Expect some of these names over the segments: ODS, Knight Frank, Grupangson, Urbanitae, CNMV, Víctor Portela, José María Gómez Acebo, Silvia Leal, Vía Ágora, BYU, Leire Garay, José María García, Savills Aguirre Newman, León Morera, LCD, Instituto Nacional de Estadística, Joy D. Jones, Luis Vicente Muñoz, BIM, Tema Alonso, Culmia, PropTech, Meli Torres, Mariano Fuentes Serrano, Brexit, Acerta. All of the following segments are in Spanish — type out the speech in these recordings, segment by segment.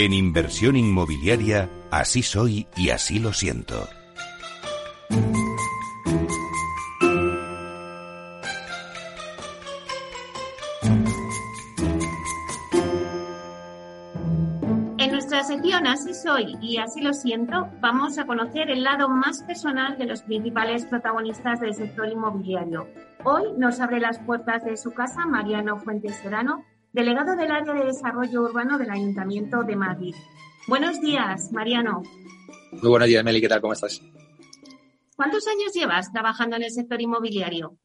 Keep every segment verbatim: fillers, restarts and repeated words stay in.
En inversión inmobiliaria, así soy y así lo siento. Así soy y así lo siento, vamos a conocer el lado más personal de los principales protagonistas del sector inmobiliario. Hoy nos abre las puertas de su casa Mariano Fuentes Serrano, delegado del área de desarrollo urbano del Ayuntamiento de Madrid. Buenos días, Mariano. Muy buenos días, Meli, ¿qué tal? ¿Cómo estás? ¿Cuántos años llevas trabajando en el sector inmobiliario?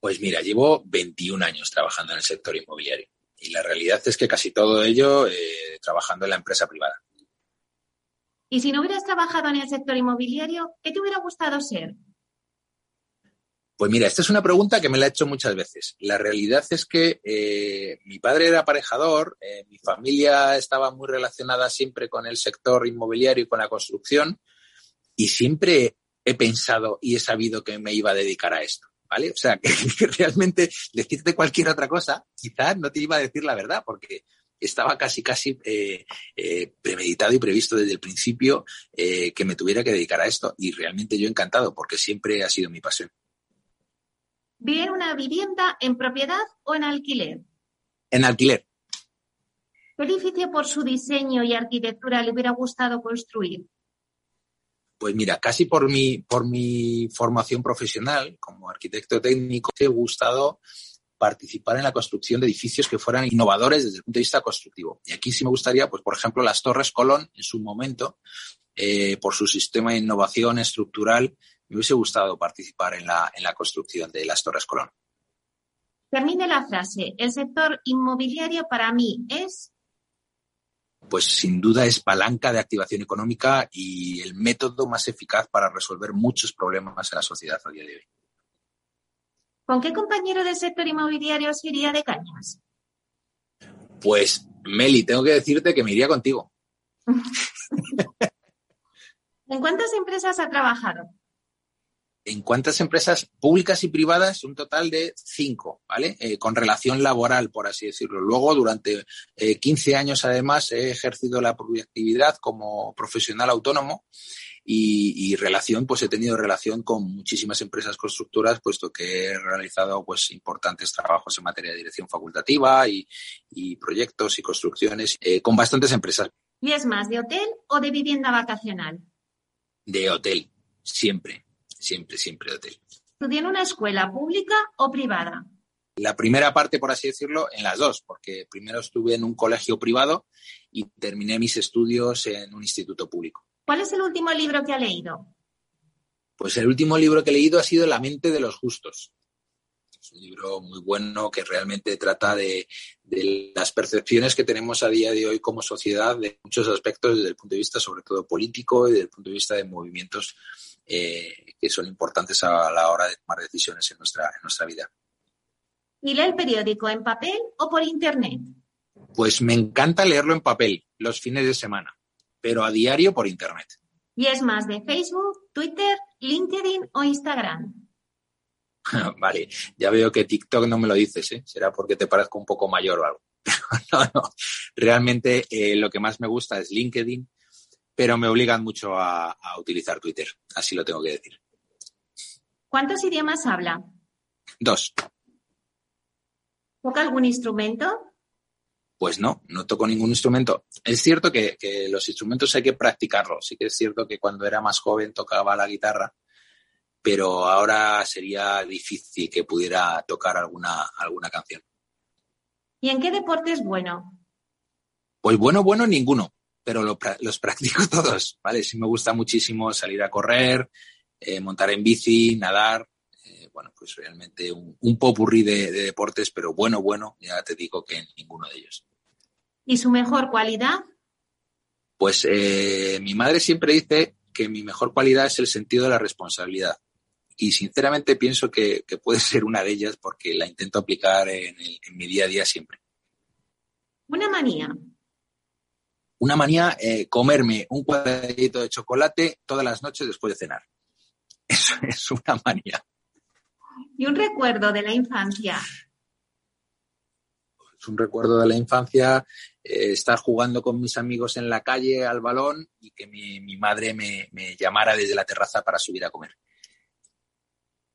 Pues mira, llevo veintiún años trabajando en el sector inmobiliario. Y la realidad es que casi todo ello eh, trabajando en la empresa privada. Y si no hubieras trabajado en el sector inmobiliario, ¿qué te hubiera gustado ser? Pues mira, esta es una pregunta que me la he hecho muchas veces. La realidad es que eh, mi padre era aparejador, eh, mi familia estaba muy relacionada siempre con el sector inmobiliario y con la construcción, y siempre he pensado y he sabido que me iba a dedicar a esto. ¿Vale? O sea, que, que realmente decirte cualquier otra cosa, quizás no te iba a decir la verdad, porque estaba casi, casi eh, eh, premeditado y previsto desde el principio eh, que me tuviera que dedicar a esto. Y realmente yo encantado, porque siempre ha sido mi pasión. ¿Vivir una vivienda en propiedad o en alquiler? En alquiler. ¿Qué edificio por su diseño y arquitectura le hubiera gustado construir? Pues mira, casi por mi, por mi formación profesional como arquitecto técnico, me ha gustado participar en la construcción de edificios que fueran innovadores desde el punto de vista constructivo. Y aquí sí me gustaría, pues por ejemplo, las Torres Colón, en su momento, eh, por su sistema de innovación estructural, me hubiese gustado participar en la, en la construcción de las Torres Colón. Termine la frase. El sector inmobiliario para mí es... pues sin duda es palanca de activación económica y el método más eficaz para resolver muchos problemas en la sociedad a día de hoy. ¿Con qué compañero del sector inmobiliario se iría de cañas? Pues, Meli, tengo que decirte que me iría contigo. ¿En cuántas empresas ha trabajado? ¿En cuántas empresas públicas y privadas? Un total de cinco, ¿vale? Eh, con relación laboral, por así decirlo. Luego, durante eh, quince años, además, he ejercido la actividad como profesional autónomo y, y relación, pues he tenido relación con muchísimas empresas constructoras, puesto que he realizado, pues, importantes trabajos en materia de dirección facultativa y, y proyectos y construcciones eh, con bastantes empresas. ¿Y es más, de hotel o de vivienda vacacional? De hotel, siempre. Siempre, siempre hotel. ¿Estudié en una escuela pública o privada? La primera parte, por así decirlo, en las dos, porque primero estuve en un colegio privado y terminé mis estudios en un instituto público. ¿Cuál es el último libro que ha leído? Pues el último libro que he leído ha sido La mente de los justos. Es un libro muy bueno que realmente trata de, de las percepciones que tenemos a día de hoy como sociedad de muchos aspectos, desde el punto de vista sobre todo político y desde el punto de vista de movimientos Eh, que son importantes a la hora de tomar decisiones en nuestra, en nuestra vida. ¿Y lee el periódico en papel o por internet? Pues me encanta leerlo en papel los fines de semana, pero a diario por internet. ¿Y es más de Facebook, Twitter, LinkedIn o Instagram? Vale, ya veo que TikTok no me lo dices, ¿eh? Será porque te parezco un poco mayor o algo. no, no, realmente eh, lo que más me gusta es LinkedIn, pero me obligan mucho a, a utilizar Twitter, así lo tengo que decir. ¿Cuántos idiomas habla? Dos. ¿Toca algún instrumento? Pues no, no toco ningún instrumento. Es cierto que, que los instrumentos hay que practicarlos. Sí que es cierto que cuando era más joven tocaba la guitarra, pero ahora sería difícil que pudiera tocar alguna, alguna canción. ¿Y en qué deporte es bueno? Pues bueno, bueno, ninguno. Pero lo, los practico todos, ¿vale? Sí me gusta muchísimo salir a correr, eh, montar en bici, nadar. Eh, bueno, pues realmente un, un popurrí de, de deportes, pero bueno, bueno, ya te digo que ninguno de ellos. ¿Y su mejor cualidad? Pues eh, mi madre siempre dice que mi mejor cualidad es el sentido de la responsabilidad. Y sinceramente pienso que, que puede ser una de ellas porque la intento aplicar en, el, en mi día a día siempre. Una manía. Una manía, eh, comerme un cuadradito de chocolate todas las noches después de cenar. Eso es una manía. ¿Y un recuerdo de la infancia? Es un recuerdo de la infancia, eh, estar jugando con mis amigos en la calle al balón y que mi, mi madre me, me llamara desde la terraza para subir a comer.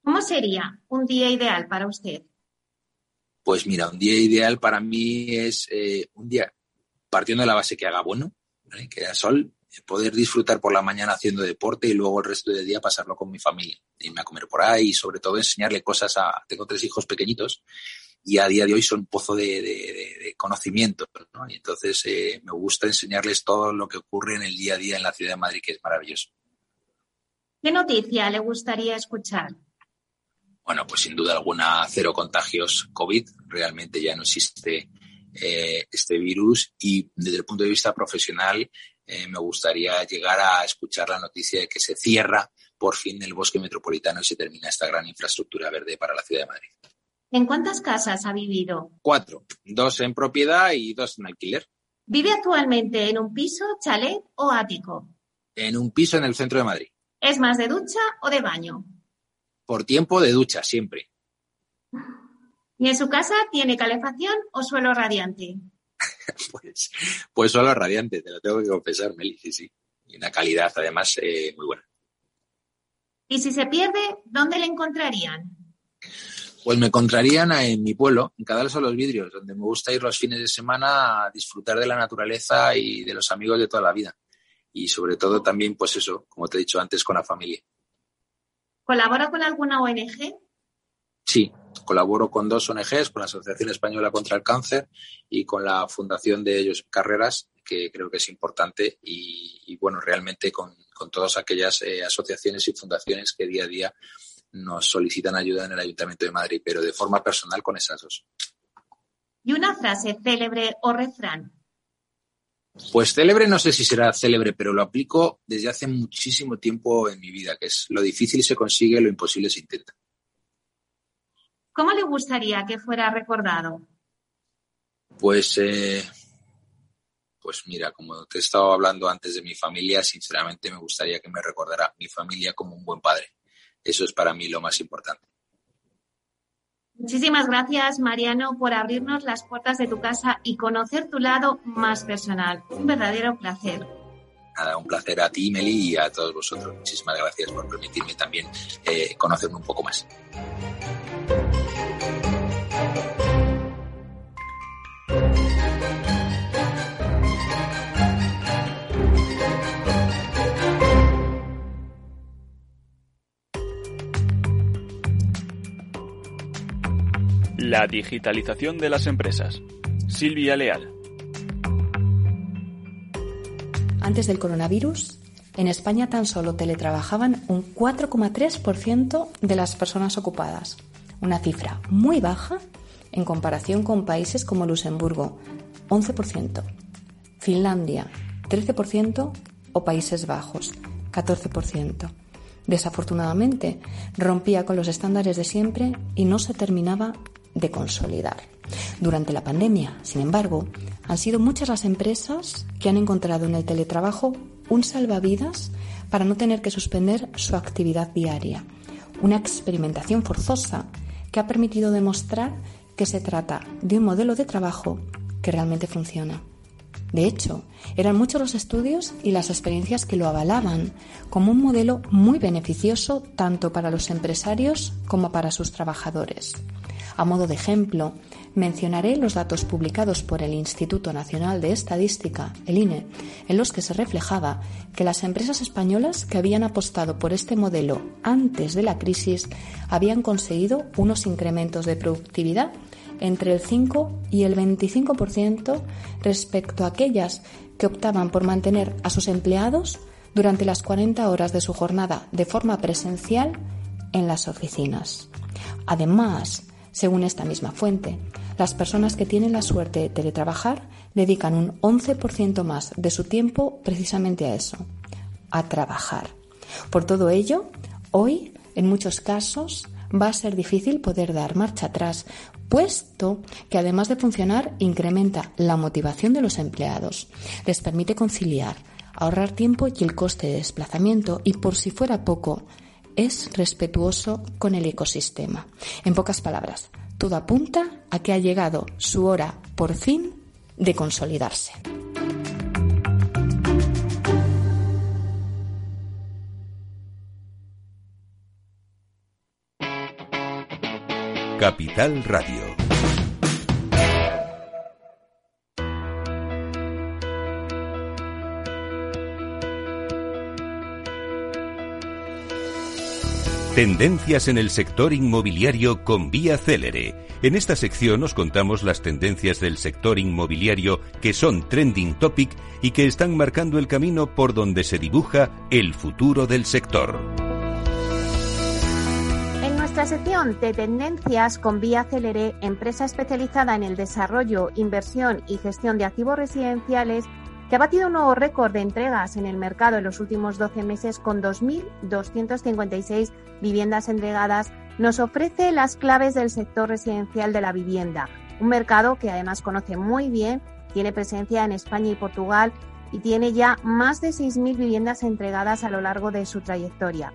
¿Cómo sería un día ideal para usted? Pues mira, un día ideal para mí es eh, un día, partiendo de la base que haga bueno, ¿vale?, que haya sol, poder disfrutar por la mañana haciendo deporte y luego el resto del día pasarlo con mi familia, irme a comer por ahí y sobre todo enseñarle cosas a... Tengo tres hijos pequeñitos y a día de hoy son pozo de, de, de, de conocimiento, ¿no? Y entonces eh, me gusta enseñarles todo lo que ocurre en el día a día en la ciudad de Madrid, que es maravilloso. ¿Qué noticia le gustaría escuchar? Bueno, pues sin duda alguna, cero contagios COVID. Realmente ya no existe eh, este virus y desde el punto de vista profesional, Eh, me gustaría llegar a escuchar la noticia de que se cierra por fin el bosque metropolitano y se termina esta gran infraestructura verde para la ciudad de Madrid. ¿En cuántas casas ha vivido? Cuatro, dos en propiedad y dos en alquiler. ¿Vive actualmente en un piso, chalet o ático? En un piso en el centro de Madrid. ¿Es más de ducha o de baño? Por tiempo de ducha, siempre. ¿Y en su casa tiene calefacción o suelo radiante? Pues, pues solo radiante, te lo tengo que confesar, Meli, sí, sí. Y una calidad, además, eh, muy buena. ¿Y si se pierde, dónde le encontrarían? Pues me encontrarían en mi pueblo, en Cadalso los Vidrios, donde me gusta ir los fines de semana a disfrutar de la naturaleza y de los amigos de toda la vida. Y sobre todo también, pues eso, como te he dicho antes, con la familia. ¿Colabora con alguna O N G? Sí, colaboro con dos O N Ges, con la Asociación Española contra el Cáncer y con la Fundación de Josep Carreras, que creo que es importante, y, y bueno, realmente con, con todas aquellas eh, asociaciones y fundaciones que día a día nos solicitan ayuda en el Ayuntamiento de Madrid, pero de forma personal con esas dos. ¿Y una frase célebre o refrán? Pues célebre no sé si será célebre, pero lo aplico desde hace muchísimo tiempo en mi vida, que es: lo difícil se consigue, lo imposible se intenta. ¿Cómo le gustaría que fuera recordado? Pues, eh, pues mira, como te he estado hablando antes de mi familia, sinceramente me gustaría que me recordara mi familia como un buen padre. Eso es para mí lo más importante. Muchísimas gracias, Mariano, por abrirnos las puertas de tu casa y conocer tu lado más personal. Un verdadero placer. Nada, un placer a ti, Meli, y a todos vosotros. Muchísimas gracias por permitirme también eh, conocerme un poco más. La digitalización de las empresas. Silvia Leal. Antes del coronavirus, en España tan solo teletrabajaban un cuatro coma tres por ciento de las personas ocupadas, una cifra muy baja en comparación con países como Luxemburgo, once por ciento, Finlandia, trece por ciento o Países Bajos, catorce por ciento. Desafortunadamente, rompía con los estándares de siempre y no se terminaba de consolidar. Durante la pandemia, sin embargo, han sido muchas las empresas que han encontrado en el teletrabajo un salvavidas para no tener que suspender su actividad diaria. Una experimentación forzosa que ha permitido demostrar que se trata de un modelo de trabajo que realmente funciona. De hecho, eran muchos los estudios y las experiencias que lo avalaban como un modelo muy beneficioso tanto para los empresarios como para sus trabajadores. A modo de ejemplo, mencionaré los datos publicados por el Instituto Nacional de Estadística, el I N E, en los que se reflejaba que las empresas españolas que habían apostado por este modelo antes de la crisis habían conseguido unos incrementos de productividad entre el cinco y el veinticinco por ciento respecto a aquellas que optaban por mantener a sus empleados durante las cuarenta horas de su jornada de forma presencial en las oficinas. Además, según esta misma fuente, las personas que tienen la suerte de teletrabajar dedican un once por ciento más de su tiempo precisamente a eso, a trabajar. Por todo ello, hoy, en muchos casos, va a ser difícil poder dar marcha atrás, puesto que además de funcionar, incrementa la motivación de los empleados, les permite conciliar, ahorrar tiempo y el coste de desplazamiento y, por si fuera poco, es respetuoso con el ecosistema. En pocas palabras, todo apunta a que ha llegado su hora, por fin, de consolidarse. Capital Radio. Tendencias en el sector inmobiliario con Vía Célere. En esta sección os contamos las tendencias del sector inmobiliario que son trending topic y que están marcando el camino por donde se dibuja el futuro del sector. En la sección de Tendencias con Vía Célere, empresa especializada en el desarrollo, inversión y gestión de activos residenciales, que ha batido un nuevo récord de entregas en el mercado en los últimos doce meses con dos mil doscientas cincuenta y seis viviendas entregadas, nos ofrece las claves del sector residencial de la vivienda. Un mercado que además conoce muy bien, tiene presencia en España y Portugal y tiene ya más de seis mil viviendas entregadas a lo largo de su trayectoria.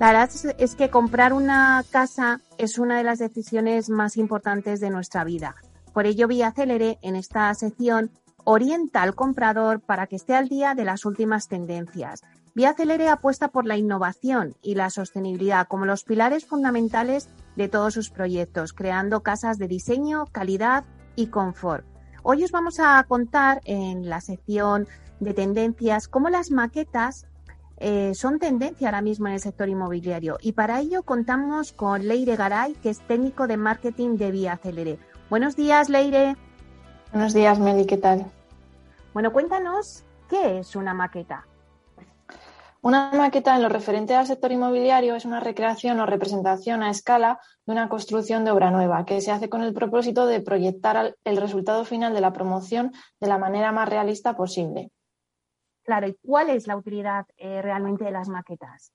La verdad es que comprar una casa es una de las decisiones más importantes de nuestra vida. Por ello, Vía Célere, en esta sección, orienta al comprador para que esté al día de las últimas tendencias. Vía Célere apuesta por la innovación y la sostenibilidad como los pilares fundamentales de todos sus proyectos, creando casas de diseño, calidad y confort. Hoy os vamos a contar en la sección de tendencias cómo las maquetas Eh, son tendencia ahora mismo en el sector inmobiliario, y para ello contamos con Leire Garay, que es técnico de marketing de Vía Célere. Buenos días, Leire. Buenos días, Meli, ¿qué tal? Bueno, cuéntanos, ¿qué es una maqueta? Una maqueta, en lo referente al sector inmobiliario, es una recreación o representación a escala de una construcción de obra nueva que se hace con el propósito de proyectar el resultado final de la promoción de la manera más realista posible. Claro, ¿y cuál es la utilidad eh, realmente de las maquetas?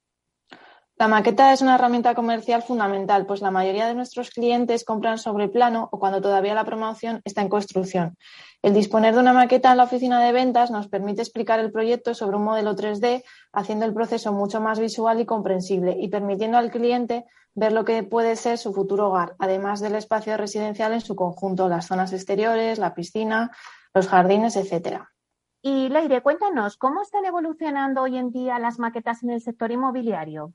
La maqueta es una herramienta comercial fundamental, pues la mayoría de nuestros clientes compran sobre plano o cuando todavía la promoción está en construcción. El disponer de una maqueta en la oficina de ventas nos permite explicar el proyecto sobre un modelo tres D, haciendo el proceso mucho más visual y comprensible y permitiendo al cliente ver lo que puede ser su futuro hogar, además del espacio residencial en su conjunto, las zonas exteriores, la piscina, los jardines, etcétera. Y Leire, cuéntanos, ¿cómo están evolucionando hoy en día las maquetas en el sector inmobiliario?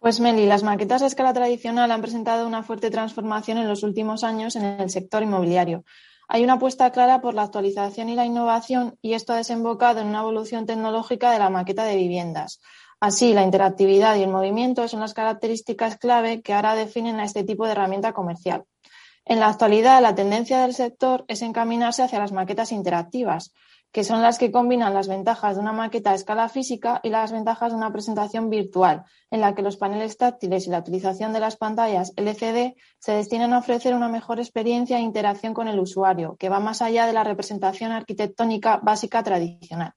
Pues Meli, las maquetas a escala tradicional han presentado una fuerte transformación en los últimos años en el sector inmobiliario. Hay una apuesta clara por la actualización y la innovación y esto ha desembocado en una evolución tecnológica de la maqueta de viviendas. Así, la interactividad y el movimiento son las características clave que ahora definen a este tipo de herramienta comercial. En la actualidad, la tendencia del sector es encaminarse hacia las maquetas interactivas, que son las que combinan las ventajas de una maqueta a escala física y las ventajas de una presentación virtual, en la que los paneles táctiles y la utilización de las pantallas L C D se destinan a ofrecer una mejor experiencia e interacción con el usuario, que va más allá de la representación arquitectónica básica tradicional.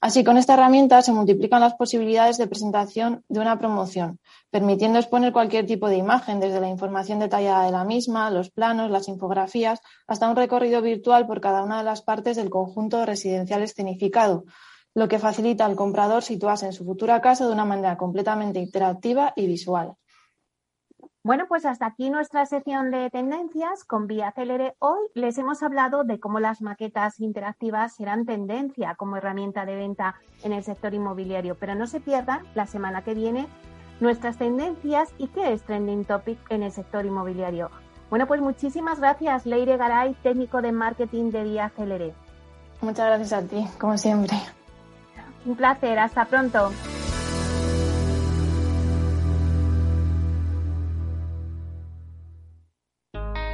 Así, con esta herramienta se multiplican las posibilidades de presentación de una promoción, permitiendo exponer cualquier tipo de imagen, desde la información detallada de la misma, los planos, las infografías, hasta un recorrido virtual por cada una de las partes del conjunto residencial escenificado, lo que facilita al comprador situarse en su futura casa de una manera completamente interactiva y visual. Bueno, pues hasta aquí nuestra sección de tendencias con Vía Célere. Hoy les hemos hablado de cómo las maquetas interactivas serán tendencia como herramienta de venta en el sector inmobiliario. Pero no se pierdan la semana que viene nuestras tendencias y qué es trending topic en el sector inmobiliario. Bueno, pues muchísimas gracias, Leire Garay, técnico de marketing de Vía Célere. Muchas gracias a ti, como siempre. Un placer, hasta pronto.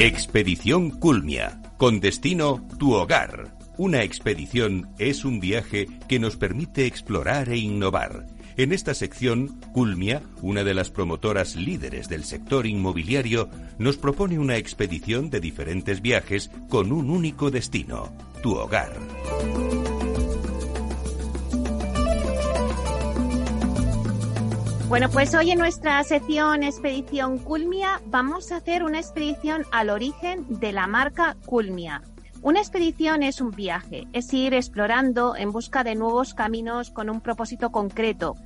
Expedición Culmia, con destino tu hogar. Una expedición es un viaje que nos permite explorar e innovar. En esta sección, Culmia, una de las promotoras líderes del sector inmobiliario, nos propone una expedición de diferentes viajes con un único destino, tu hogar. Bueno, pues hoy en nuestra sección Expedición Culmia vamos a hacer una expedición al origen de la marca Culmia. Una expedición es un viaje, es ir explorando en busca de nuevos caminos con un propósito concreto.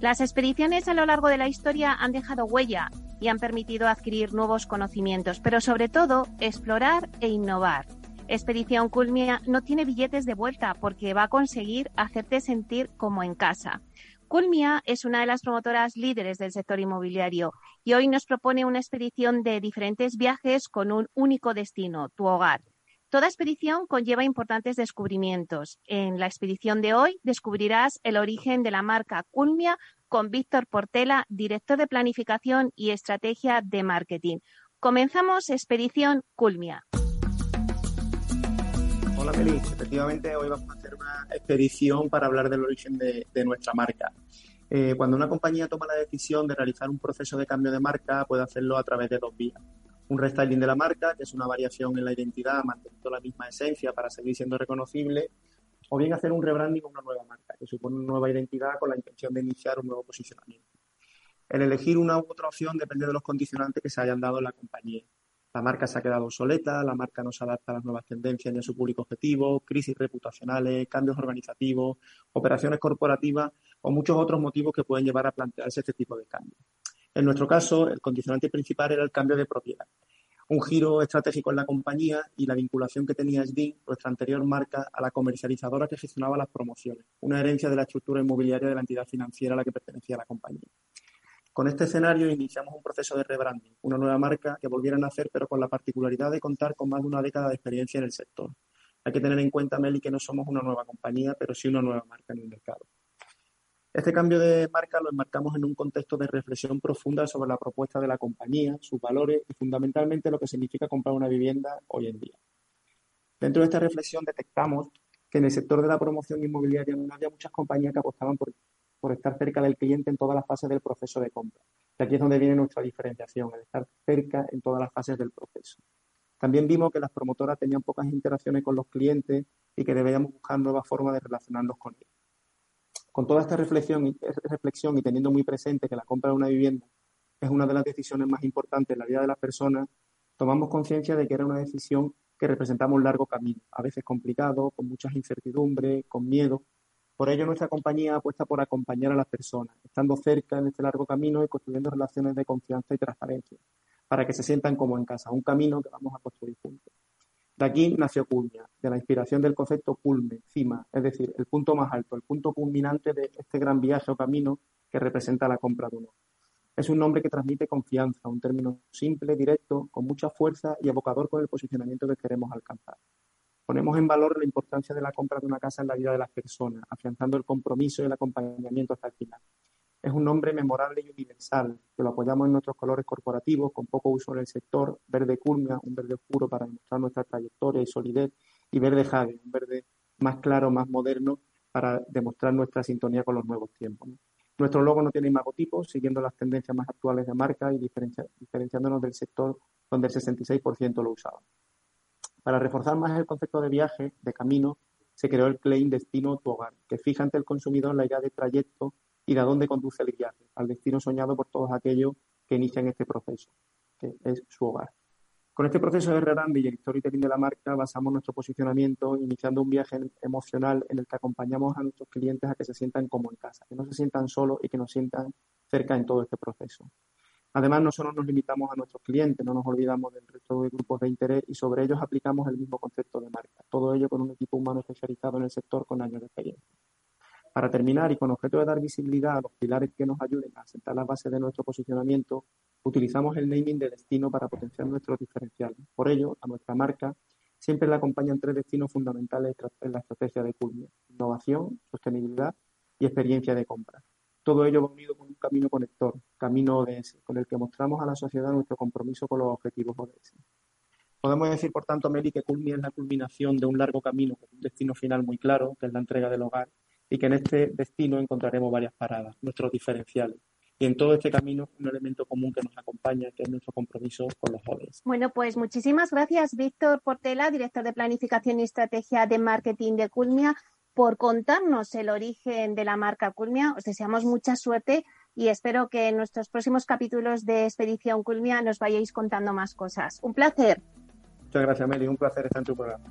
Las expediciones a lo largo de la historia han dejado huella y han permitido adquirir nuevos conocimientos, pero sobre todo explorar e innovar. Expedición Culmia no tiene billetes de vuelta porque va a conseguir hacerte sentir como en casa. Culmia es una de las promotoras líderes del sector inmobiliario y hoy nos propone una expedición de diferentes viajes con un único destino, tu hogar. Toda expedición conlleva importantes descubrimientos. En la expedición de hoy descubrirás el origen de la marca Culmia con Víctor Portela, director de Planificación y Estrategia de Marketing. Comenzamos Expedición Culmia. Hola Feliz, efectivamente hoy vamos a hacer una expedición para hablar del origen de, de nuestra marca. Eh, cuando una compañía toma la decisión de realizar un proceso de cambio de marca, puede hacerlo a través de dos vías. Un restyling de la marca, que es una variación en la identidad, manteniendo la misma esencia para seguir siendo reconocible, o bien hacer un rebranding con una nueva marca, que supone una nueva identidad con la intención de iniciar un nuevo posicionamiento. El elegir una u otra opción depende de los condicionantes que se hayan dado en la compañía. La marca se ha quedado obsoleta, la marca no se adapta a las nuevas tendencias ni a su público objetivo, crisis reputacionales, cambios organizativos, operaciones corporativas o muchos otros motivos que pueden llevar a plantearse este tipo de cambios. En nuestro caso, el condicionante principal era el cambio de propiedad. Un giro estratégico en la compañía y la vinculación que tenía S D I, nuestra anterior marca, a la comercializadora que gestionaba las promociones, una herencia de la estructura inmobiliaria de la entidad financiera a la que pertenecía la compañía. Con este escenario iniciamos un proceso de rebranding, una nueva marca que volviera a nacer, pero con la particularidad de contar con más de una década de experiencia en el sector. Hay que tener en cuenta, Meli, que no somos una nueva compañía, pero sí una nueva marca en el mercado. Este cambio de marca lo enmarcamos en un contexto de reflexión profunda sobre la propuesta de la compañía, sus valores y fundamentalmente lo que significa comprar una vivienda hoy en día. Dentro de esta reflexión detectamos que en el sector de la promoción inmobiliaria no había muchas compañías que apostaban por, por estar cerca del cliente en todas las fases del proceso de compra. Y aquí es donde viene nuestra diferenciación, el estar cerca en todas las fases del proceso. También vimos que las promotoras tenían pocas interacciones con los clientes y que debíamos buscar nuevas formas de relacionarnos con ellos. Con toda esta reflexión, reflexión y teniendo muy presente que la compra de una vivienda es una de las decisiones más importantes en la vida de las personas, tomamos conciencia de que era una decisión que representaba un largo camino, a veces complicado, con muchas incertidumbres, con miedo. Por ello, nuestra compañía apuesta por acompañar a las personas, estando cerca en este largo camino y construyendo relaciones de confianza y transparencia, para que se sientan como en casa, un camino que vamos a construir juntos. De aquí nació Culmia, de la inspiración del concepto culme, cima, es decir, el punto más alto, el punto culminante de este gran viaje o camino que representa la compra de uno. Es un nombre que transmite confianza, un término simple, directo, con mucha fuerza y evocador con el posicionamiento que queremos alcanzar. Ponemos en valor la importancia de la compra de una casa en la vida de las personas, afianzando el compromiso y el acompañamiento hasta el final. Es un nombre memorable y universal, que lo apoyamos en nuestros colores corporativos, con poco uso en el sector, verde Culmia, un verde oscuro para demostrar nuestra trayectoria y solidez, y verde jade, un verde más claro, más moderno, para demostrar nuestra sintonía con los nuevos tiempos, ¿no? Nuestro logo no tiene imagotipo, siguiendo las tendencias más actuales de marca y diferenci- diferenciándonos del sector donde el sesenta y seis por ciento lo usaba. Para reforzar más el concepto de viaje, de camino, se creó el claim Destino tu hogar, que fija ante el consumidor la idea de trayecto y de a dónde conduce el viaje, al destino soñado por todos aquellos que inician este proceso, que es su hogar. Con este proceso de rebranding y el storytelling de la marca basamos nuestro posicionamiento iniciando un viaje emocional en el que acompañamos a nuestros clientes a que se sientan como en casa, que no se sientan solos y que nos sientan cerca en todo este proceso. Además, no solo nos limitamos a nuestros clientes, no nos olvidamos del resto de grupos de interés y sobre ellos aplicamos el mismo concepto de marca, todo ello con un equipo humano especializado en el sector con años de experiencia. Para terminar, y con objeto de dar visibilidad a los pilares que nos ayuden a sentar las bases de nuestro posicionamiento, utilizamos el naming de destino para potenciar nuestros diferenciales. Por ello, a nuestra marca siempre la acompañan tres destinos fundamentales en la estrategia de Culmia: innovación, sostenibilidad y experiencia de compra. Todo ello va unido con un camino conector, camino O D S, con el que mostramos a la sociedad nuestro compromiso con los objetivos O D S. Podemos decir, por tanto, Meli, que Culmia es la culminación de un largo camino, con un destino final muy claro, que es la entrega del hogar, y que en este destino encontraremos varias paradas, nuestros diferenciales. Y en todo este camino, un elemento común que nos acompaña, que es nuestro compromiso con los jóvenes. Bueno, pues muchísimas gracias, Víctor Portela, director de Planificación y Estrategia de Marketing de Culmia, por contarnos el origen de la marca Culmia. Os deseamos mucha suerte y espero que en nuestros próximos capítulos de Expedición Culmia nos vayáis contando más cosas. Un placer. Muchas gracias, Meli. Un placer estar en tu programa.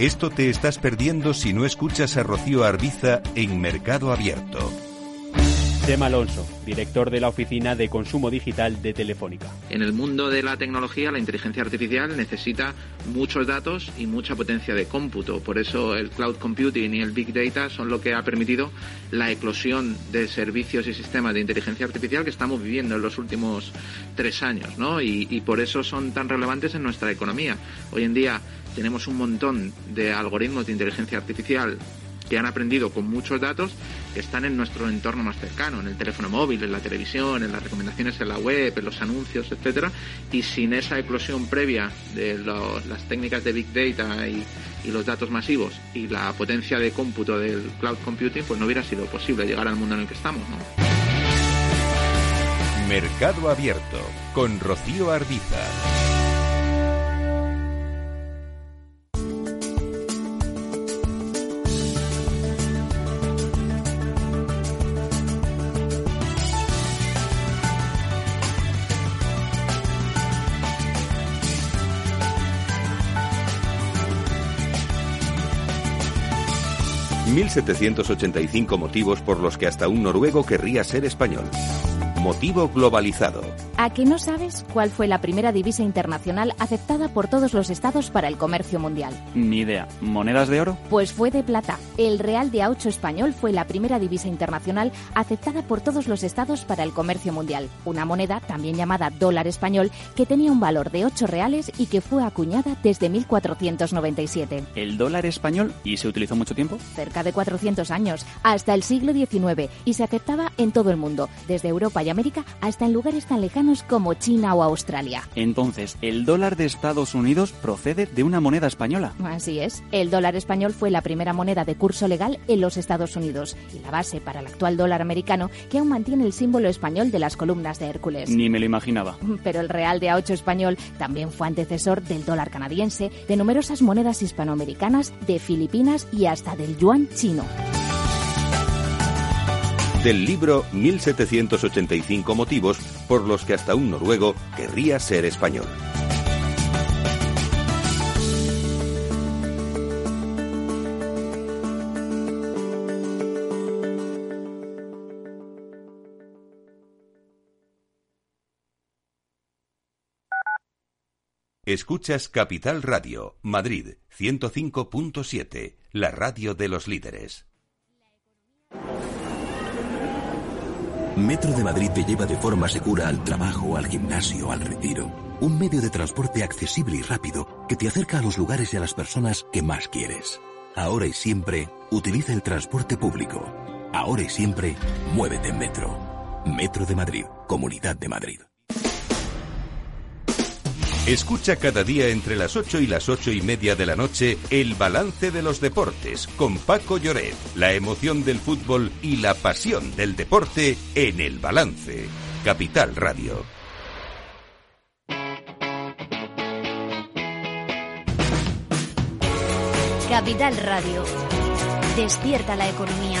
Esto te estás perdiendo si no escuchas a Rocío Arbiza en Mercado Abierto. Tema Alonso, director de la Oficina de Consumo Digital de Telefónica. En el mundo de la tecnología, la inteligencia artificial necesita muchos datos y mucha potencia de cómputo. Por eso el cloud computing y el big data son lo que ha permitido la eclosión de servicios y sistemas de inteligencia artificial que estamos viviendo en los últimos tres años, ¿no? Y, y por eso son tan relevantes en nuestra economía. Hoy en día tenemos un montón de algoritmos de inteligencia artificial que han aprendido con muchos datos que están en nuestro entorno más cercano, en el teléfono móvil, en la televisión, en las recomendaciones en la web, en los anuncios, etcétera. Y sin esa eclosión previa de lo, las técnicas de Big Data y, y los datos masivos y la potencia de cómputo del cloud computing, pues no hubiera sido posible llegar al mundo en el que estamos, ¿no? Mercado Abierto con Rocío Arbiza. mil setecientos ochenta y cinco motivos por los que hasta un noruego querría ser español. Motivo globalizado. ¿A que no sabes cuál fue la primera divisa internacional aceptada por todos los estados para el comercio mundial? Ni idea. ¿Monedas de oro? Pues fue de plata. El real de a ocho español fue la primera divisa internacional aceptada por todos los estados para el comercio mundial. Una moneda, también llamada dólar español, que tenía un valor de ocho reales y que fue acuñada desde mil cuatrocientos noventa y siete. ¿El dólar español? ¿Y se utilizó mucho tiempo? Cerca de cuatrocientos años, hasta el siglo diecinueve, y se aceptaba en todo el mundo, desde Europa y América hasta en lugares tan lejanos como China o Australia. Entonces, ¿el dólar de Estados Unidos procede de una moneda española? Así es. El dólar español fue la primera moneda de curso legal en los Estados Unidos y la base para el actual dólar americano, que aún mantiene el símbolo español de las columnas de Hércules. Ni me lo imaginaba. Pero el real de a ocho español también fue antecesor del dólar canadiense, de numerosas monedas hispanoamericanas, de Filipinas y hasta del yuan chino. Del libro mil setecientos ochenta y cinco motivos por los que hasta un noruego querría ser español. Escuchas Capital Radio, Madrid, ciento cinco punto siete, la radio de los líderes. Metro de Madrid te lleva de forma segura al trabajo, al gimnasio, al retiro. Un medio de transporte accesible y rápido que te acerca a los lugares y a las personas que más quieres. Ahora y siempre, utiliza el transporte público. Ahora y siempre, muévete en Metro. Metro de Madrid, Comunidad de Madrid. Escucha cada día entre las ocho y las ocho y media de la noche el balance de los deportes con Paco Lloret, la emoción del fútbol y la pasión del deporte en El Balance. Capital Radio. Capital Radio. Despierta la economía.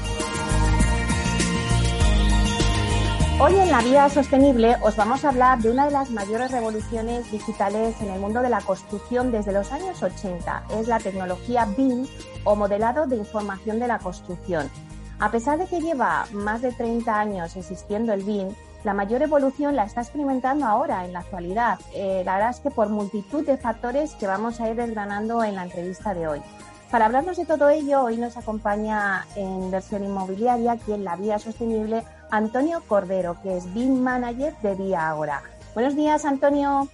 Hoy en La Vía Sostenible os vamos a hablar de una de las mayores revoluciones digitales en el mundo de la construcción desde los años ochenta. Es la tecnología B I M o modelado de información de la construcción. A pesar de que lleva más de treinta años existiendo el B I M, la mayor evolución la está experimentando ahora, en la actualidad. Eh, la verdad es que por multitud de factores que vamos a ir desgranando en la entrevista de hoy. Para hablarnos de todo ello, hoy nos acompaña en Inversión Inmobiliaria, aquí en La Vía Sostenible, Antonio Cordero, que es B I M Manager de Vía Ágora. Buenos días, Antonio.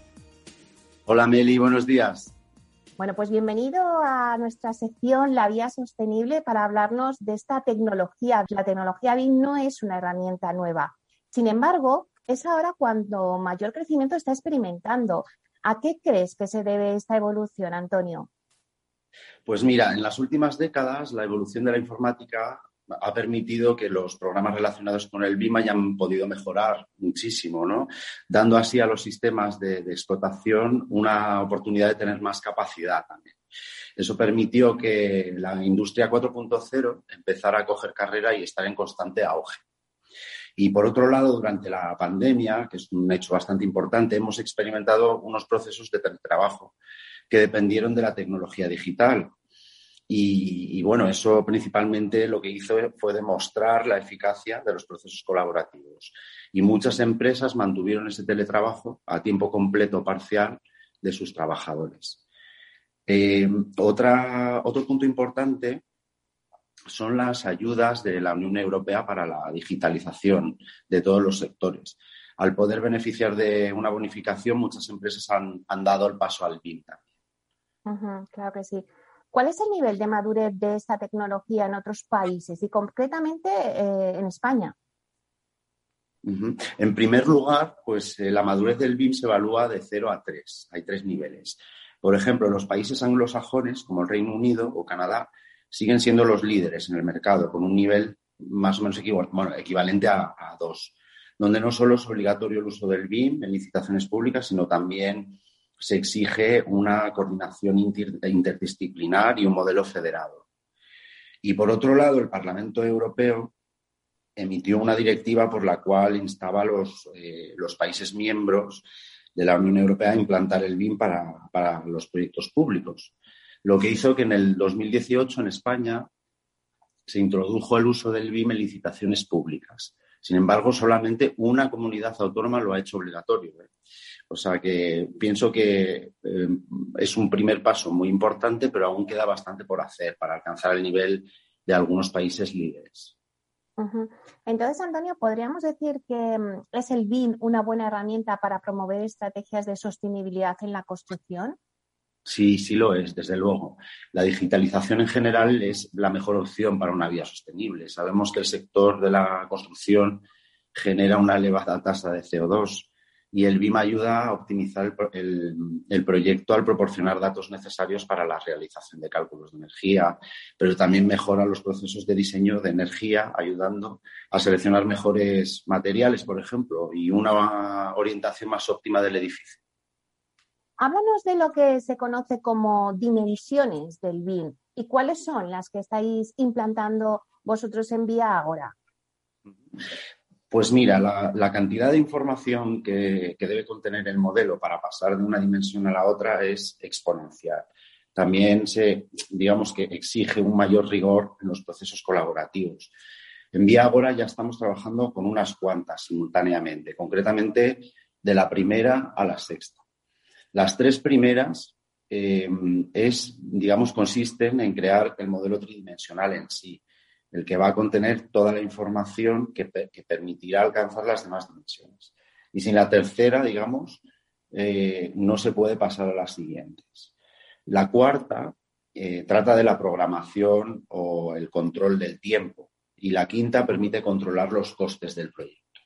Hola, Meli, buenos días. Bueno, pues bienvenido a nuestra sección La Vía Sostenible para hablarnos de esta tecnología. La tecnología B I M no es una herramienta nueva. Sin embargo, es ahora cuando mayor crecimiento está experimentando. ¿A qué crees que se debe esta evolución, Antonio? Pues mira, en las últimas décadas la evolución de la informática ha permitido que los programas relacionados con el B I M hayan podido mejorar muchísimo, ¿no? Dando así a los sistemas de, de explotación una oportunidad de tener más capacidad también. Eso permitió que la industria cuatro punto cero empezara a coger carrera y estar en constante auge. Y por otro lado, durante la pandemia, que es un hecho bastante importante, hemos experimentado unos procesos de teletrabajo que dependieron de la tecnología digital. Y, y bueno, eso principalmente lo que hizo fue demostrar la eficacia de los procesos colaborativos. Y muchas empresas mantuvieron ese teletrabajo a tiempo completo parcial de sus trabajadores. Eh, otra, otro punto importante son las ayudas de la Unión Europea para la digitalización de todos los sectores. Al poder beneficiar de una bonificación, muchas empresas han, han dado el paso al B I M también. Uh-huh, claro que sí. ¿Cuál es el nivel de madurez de esta tecnología en otros países y concretamente eh, en España? Uh-huh. En primer lugar, pues eh, la madurez del B I M se evalúa de cero a tres. Hay tres niveles. Por ejemplo, los países anglosajones, como el Reino Unido o Canadá, siguen siendo los líderes en el mercado, con un nivel más o menos equival- bueno, equivalente a, a dos, donde no solo es obligatorio el uso del B I M en licitaciones públicas, sino también se exige una coordinación inter- interdisciplinar y un modelo federado. Y por otro lado, el Parlamento Europeo emitió una directiva por la cual instaba a los, eh, los países miembros de la Unión Europea a implantar el B I M para, para los proyectos públicos. Lo que hizo que en el dos mil dieciocho en España se introdujo el uso del B I M en licitaciones públicas. Sin embargo, solamente una comunidad autónoma lo ha hecho obligatorio, ¿eh? O sea que pienso que eh, es un primer paso muy importante, pero aún queda bastante por hacer para alcanzar el nivel de algunos países líderes. Uh-huh. Entonces, Antonio, ¿podríamos decir que es el B I M una buena herramienta para promover estrategias de sostenibilidad en la construcción? Sí, sí lo es, desde luego. La digitalización en general es la mejor opción para una vía sostenible. Sabemos que el sector de la construcción genera una elevada tasa de C O dos y el B I M ayuda a optimizar el, el, el proyecto al proporcionar datos necesarios para la realización de cálculos de energía, pero también mejora los procesos de diseño de energía, ayudando a seleccionar mejores materiales, por ejemplo, y una orientación más óptima del edificio. Háblanos de lo que se conoce como dimensiones del B I M y cuáles son las que estáis implantando vosotros en Vía Ágora. Pues mira, la, la cantidad de información que, que debe contener el modelo para pasar de una dimensión a la otra es exponencial. También se, digamos que exige un mayor rigor en los procesos colaborativos. En Vía Ágora ya estamos trabajando con unas cuantas simultáneamente, concretamente de la primera a la sexta. Las tres primeras eh, es, digamos, consisten en crear el modelo tridimensional en sí, el que va a contener toda la información que, que permitirá alcanzar las demás dimensiones. Y sin la tercera, digamos, eh, no se puede pasar a las siguientes. La cuarta eh, trata de la programación o el control del tiempo. Y la quinta permite controlar los costes del proyecto.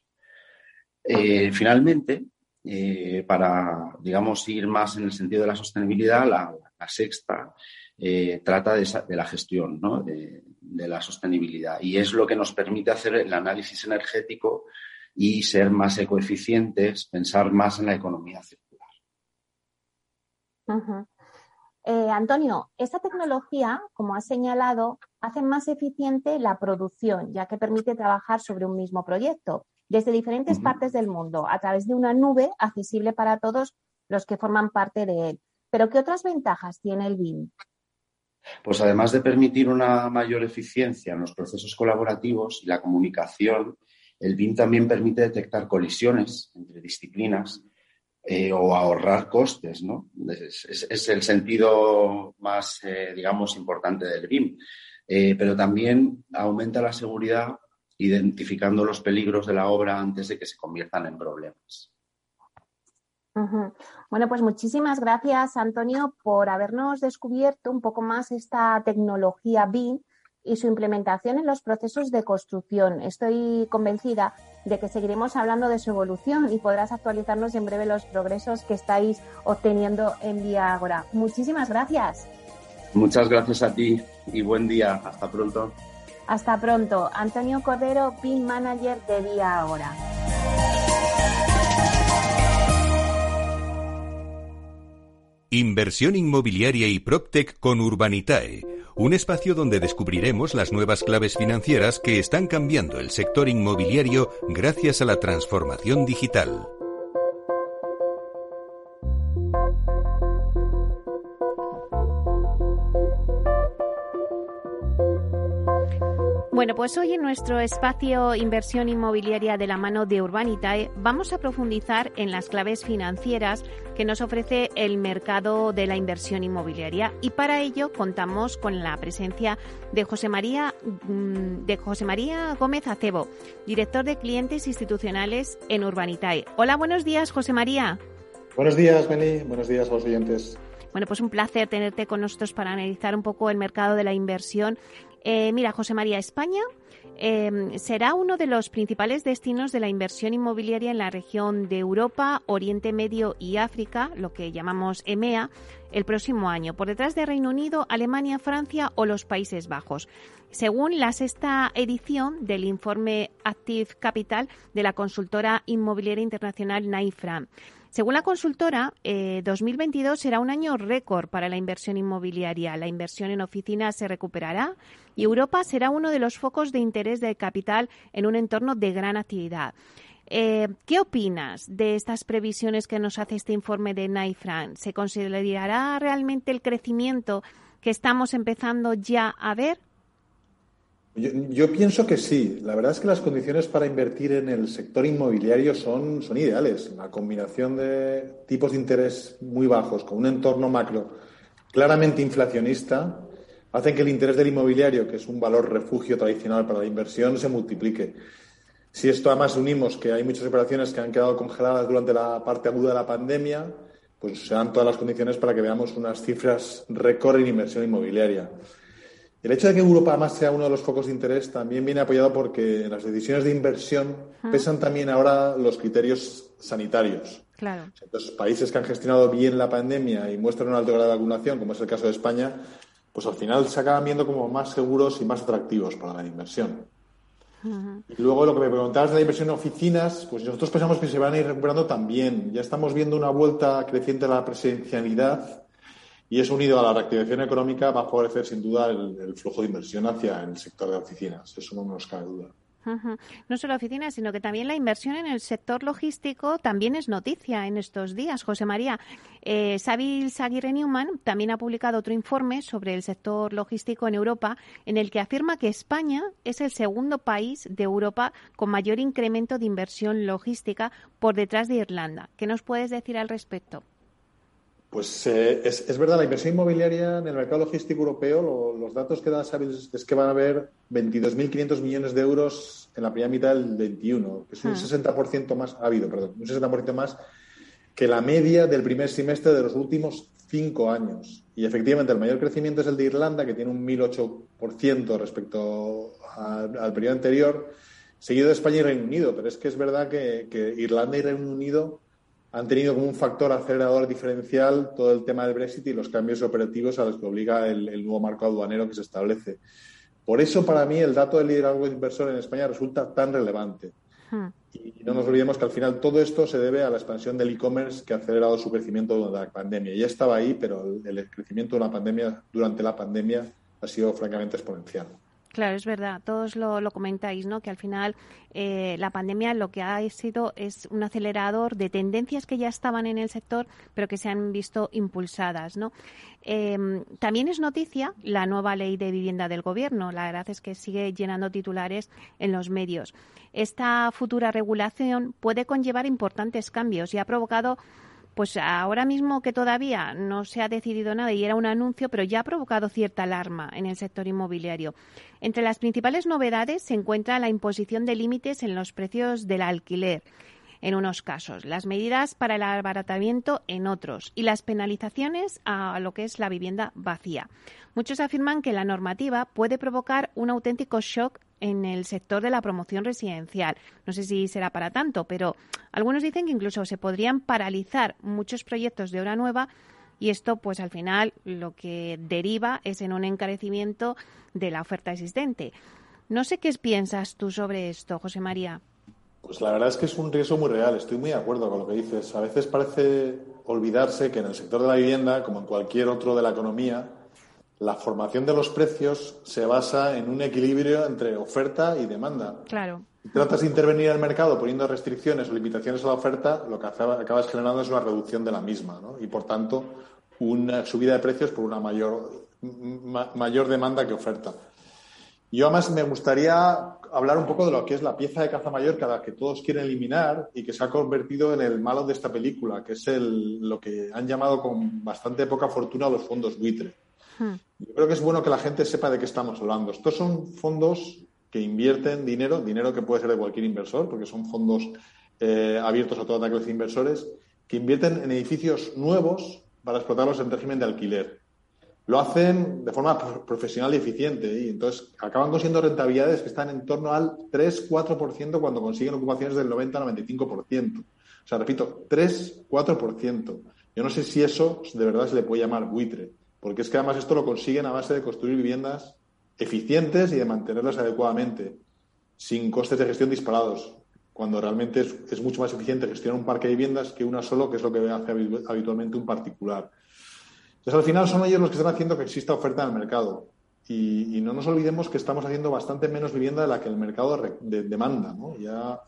Eh, finalmente... Eh, para, digamos, ir más en el sentido de la sostenibilidad, la, la sexta eh, trata de, esa, de la gestión, ¿no? de, de la sostenibilidad. Y es lo que nos permite hacer el análisis energético y ser más ecoeficientes, pensar más en la economía circular. Uh-huh. Eh, Antonio, esta tecnología, como has señalado, hace más eficiente la producción, ya que permite trabajar sobre un mismo proyecto desde diferentes uh-huh. partes del mundo, a través de una nube accesible para todos los que forman parte de él. ¿Pero qué otras ventajas tiene el B I M? Pues además de permitir una mayor eficiencia en los procesos colaborativos y la comunicación, el B I M también permite detectar colisiones entre disciplinas eh, o ahorrar costes, ¿no? Es, es, es el sentido más, eh, digamos, importante del B I M. Eh, pero también aumenta la seguridad identificando los peligros de la obra antes de que se conviertan en problemas. Uh-huh. Bueno, pues muchísimas gracias, Antonio, por habernos descubierto un poco más esta tecnología B I M y su implementación en los procesos de construcción. Estoy convencida de que seguiremos hablando de su evolución y podrás actualizarnos en breve los progresos que estáis obteniendo en Vía Ágora. Muchísimas gracias. Muchas gracias a ti y buen día. Hasta pronto. Hasta pronto. Antonio Cordero, B I M Manager de Vía Ágora. Inversión inmobiliaria y PropTech con Urbanitae, un espacio donde descubriremos las nuevas claves financieras que están cambiando el sector inmobiliario gracias a la transformación digital. Bueno, pues hoy en nuestro espacio Inversión Inmobiliaria de la mano de Urbanitae vamos a profundizar en las claves financieras que nos ofrece el mercado de la inversión inmobiliaria y para ello contamos con la presencia de José María, de José María Gómez Acebo, director de clientes institucionales en Urbanitae. Hola, buenos días, José María. Buenos días, Meli. Buenos días a los oyentes. Bueno, pues un placer tenerte con nosotros para analizar un poco el mercado de la inversión. Eh, mira, José María, España eh, será uno de los principales destinos de la inversión inmobiliaria en la región de Europa, Oriente Medio y África, lo que llamamos EMEA, el próximo año, por detrás de Reino Unido, Alemania, Francia o los Países Bajos. Según la sexta edición del informe Active Capital de la consultora inmobiliaria internacional Knight Frank. Según la consultora, eh, dos mil veintidós será un año récord para la inversión inmobiliaria. La inversión en oficinas se recuperará y Europa será uno de los focos de interés del capital en un entorno de gran actividad. Eh, ¿Qué opinas de estas previsiones que nos hace este informe de Knight Frank? ¿Se considerará realmente el crecimiento que estamos empezando ya a ver? Yo, yo pienso que sí. La verdad es que las condiciones para invertir en el sector inmobiliario son, son ideales. La combinación de tipos de interés muy bajos con un entorno macro claramente inflacionista hacen que el interés del inmobiliario, que es un valor refugio tradicional para la inversión, se multiplique. Si esto además unimos que hay muchas operaciones que han quedado congeladas durante la parte aguda de la pandemia, pues se dan todas las condiciones para que veamos unas cifras récord en inversión inmobiliaria. El hecho de que Europa además sea uno de los focos de interés también viene apoyado porque en las decisiones de inversión Ajá. pesan también ahora los criterios sanitarios. Claro. Entonces, países que han gestionado bien la pandemia y muestran un alto grado de vacunación, como es el caso de España, pues al final se acaban viendo como más seguros y más atractivos para la inversión. Ajá. Y luego lo que me preguntabas de la inversión en oficinas, pues nosotros pensamos que se van a ir recuperando también. Ya estamos viendo una vuelta creciente a la presencialidad. Y eso, unido a la reactivación económica, va a favorecer sin duda el, el flujo de inversión hacia el sector de oficinas. Eso no nos cabe duda. Uh-huh. No solo oficinas, sino que también la inversión en el sector logístico también es noticia en estos días, José María. Eh, Savills Aguirne Newman también ha publicado otro informe sobre el sector logístico en Europa, en el que afirma que España es el segundo país de Europa con mayor incremento de inversión logística, por detrás de Irlanda. ¿Qué nos puedes decir al respecto? Pues eh, es, es verdad, la inversión inmobiliaria en el mercado logístico europeo, lo, los datos que da Savills es que van a haber veintidós mil quinientos millones de euros en la primera mitad del veintiuno, que es un ah. sesenta por ciento más ha habido, perdón, un sesenta por ciento más que la media del primer semestre de los últimos cinco años. Y efectivamente el mayor crecimiento es el de Irlanda, que tiene un mil ocho por ciento respecto a, al periodo anterior, seguido de España y Reino Unido. Pero es que es verdad que, que Irlanda y Reino Unido han tenido como un factor acelerador diferencial todo el tema del Brexit y los cambios operativos a los que obliga el, el nuevo marco aduanero que se establece. Por eso, para mí, el dato del liderazgo de inversor en España resulta tan relevante. Y no nos olvidemos que al final todo esto se debe a la expansión del e-commerce, que ha acelerado su crecimiento durante la pandemia. Ya estaba ahí, pero el, el crecimiento de la pandemia, durante la pandemia ha sido francamente exponencial. Claro, es verdad. Todos lo, lo comentáis, ¿no? Que al final eh, la pandemia lo que ha sido es un acelerador de tendencias que ya estaban en el sector, pero que se han visto impulsadas, ¿no? Eh, también es noticia la nueva ley de vivienda del Gobierno. La verdad es que sigue llenando titulares en los medios. Esta futura regulación puede conllevar importantes cambios y ha provocado, pues ahora mismo que todavía no se ha decidido nada y era un anuncio, pero ya ha provocado cierta alarma en el sector inmobiliario. Entre las principales novedades se encuentra la imposición de límites en los precios del alquiler, en unos casos, las medidas para el abaratamiento en otros y las penalizaciones a lo que es la vivienda vacía. Muchos afirman que la normativa puede provocar un auténtico shock en el sector de la promoción residencial. No sé si será para tanto, pero algunos dicen que incluso se podrían paralizar muchos proyectos de obra nueva y esto, pues al final, lo que deriva es en un encarecimiento de la oferta existente. No sé qué piensas tú sobre esto, José María. Pues la verdad es que es un riesgo muy real. Estoy muy de acuerdo con lo que dices. A veces parece olvidarse que en el sector de la vivienda, como en cualquier otro de la economía, la formación de los precios se basa en un equilibrio entre oferta y demanda. Claro. Si tratas de intervenir en el mercado poniendo restricciones o limitaciones a la oferta, lo que acabas generando es una reducción de la misma, ¿no? Y, por tanto, una subida de precios por una mayor, ma, mayor demanda que oferta. Yo, además, me gustaría hablar un poco de lo que es la pieza de Caza Mallorca, la que todos quieren eliminar y que se ha convertido en el malo de esta película, que es el, lo que han llamado con bastante poca fortuna los fondos buitre. Hmm. Yo creo que es bueno que la gente sepa de qué estamos hablando. Estos son fondos que invierten dinero, dinero que puede ser de cualquier inversor, porque son fondos eh, abiertos a toda la clase de inversores, que invierten en edificios nuevos para explotarlos en régimen de alquiler. Lo hacen de forma profesional y eficiente y entonces acaban consiguiendo rentabilidades que están en torno al tres a cuatro por ciento cuando consiguen ocupaciones del noventa al noventa y cinco por ciento. O sea, repito, tres a cuatro por ciento. Yo no sé si eso de verdad se le puede llamar buitre, porque es que además esto lo consiguen a base de construir viviendas eficientes y de mantenerlas adecuadamente, sin costes de gestión disparados, cuando realmente es, es mucho más eficiente gestionar un parque de viviendas que una solo, que es lo que hace habitualmente un particular. Entonces, al final son ellos los que están haciendo que exista oferta en el mercado. Y, y no nos olvidemos que estamos haciendo bastante menos vivienda de la que el mercado re- de, demanda, ¿no? Ya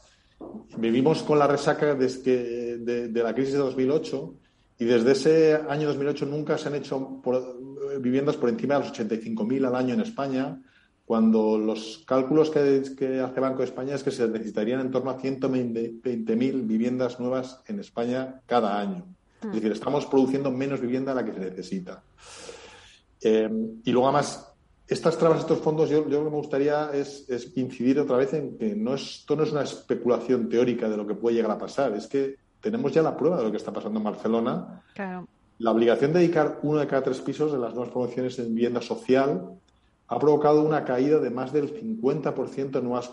vivimos con la resaca desde, de, de la crisis de dos mil ocho y desde ese año dos mil ocho nunca se han hecho por, viviendas por encima de los ochenta y cinco mil al año en España, cuando los cálculos que, que hace Banco de España es que se necesitarían en torno a ciento veinte mil viviendas nuevas en España cada año. Es decir, estamos produciendo menos vivienda de la que se necesita. Eh, y luego, además, estas trabas, estos fondos, yo, yo lo que me gustaría es, es incidir otra vez en que no es, esto no es una especulación teórica de lo que puede llegar a pasar. Es que tenemos ya la prueba de lo que está pasando en Barcelona. Claro. La obligación de dedicar uno de cada tres pisos de las nuevas promociones en vivienda social ha provocado una caída de más del cincuenta por ciento de nuevas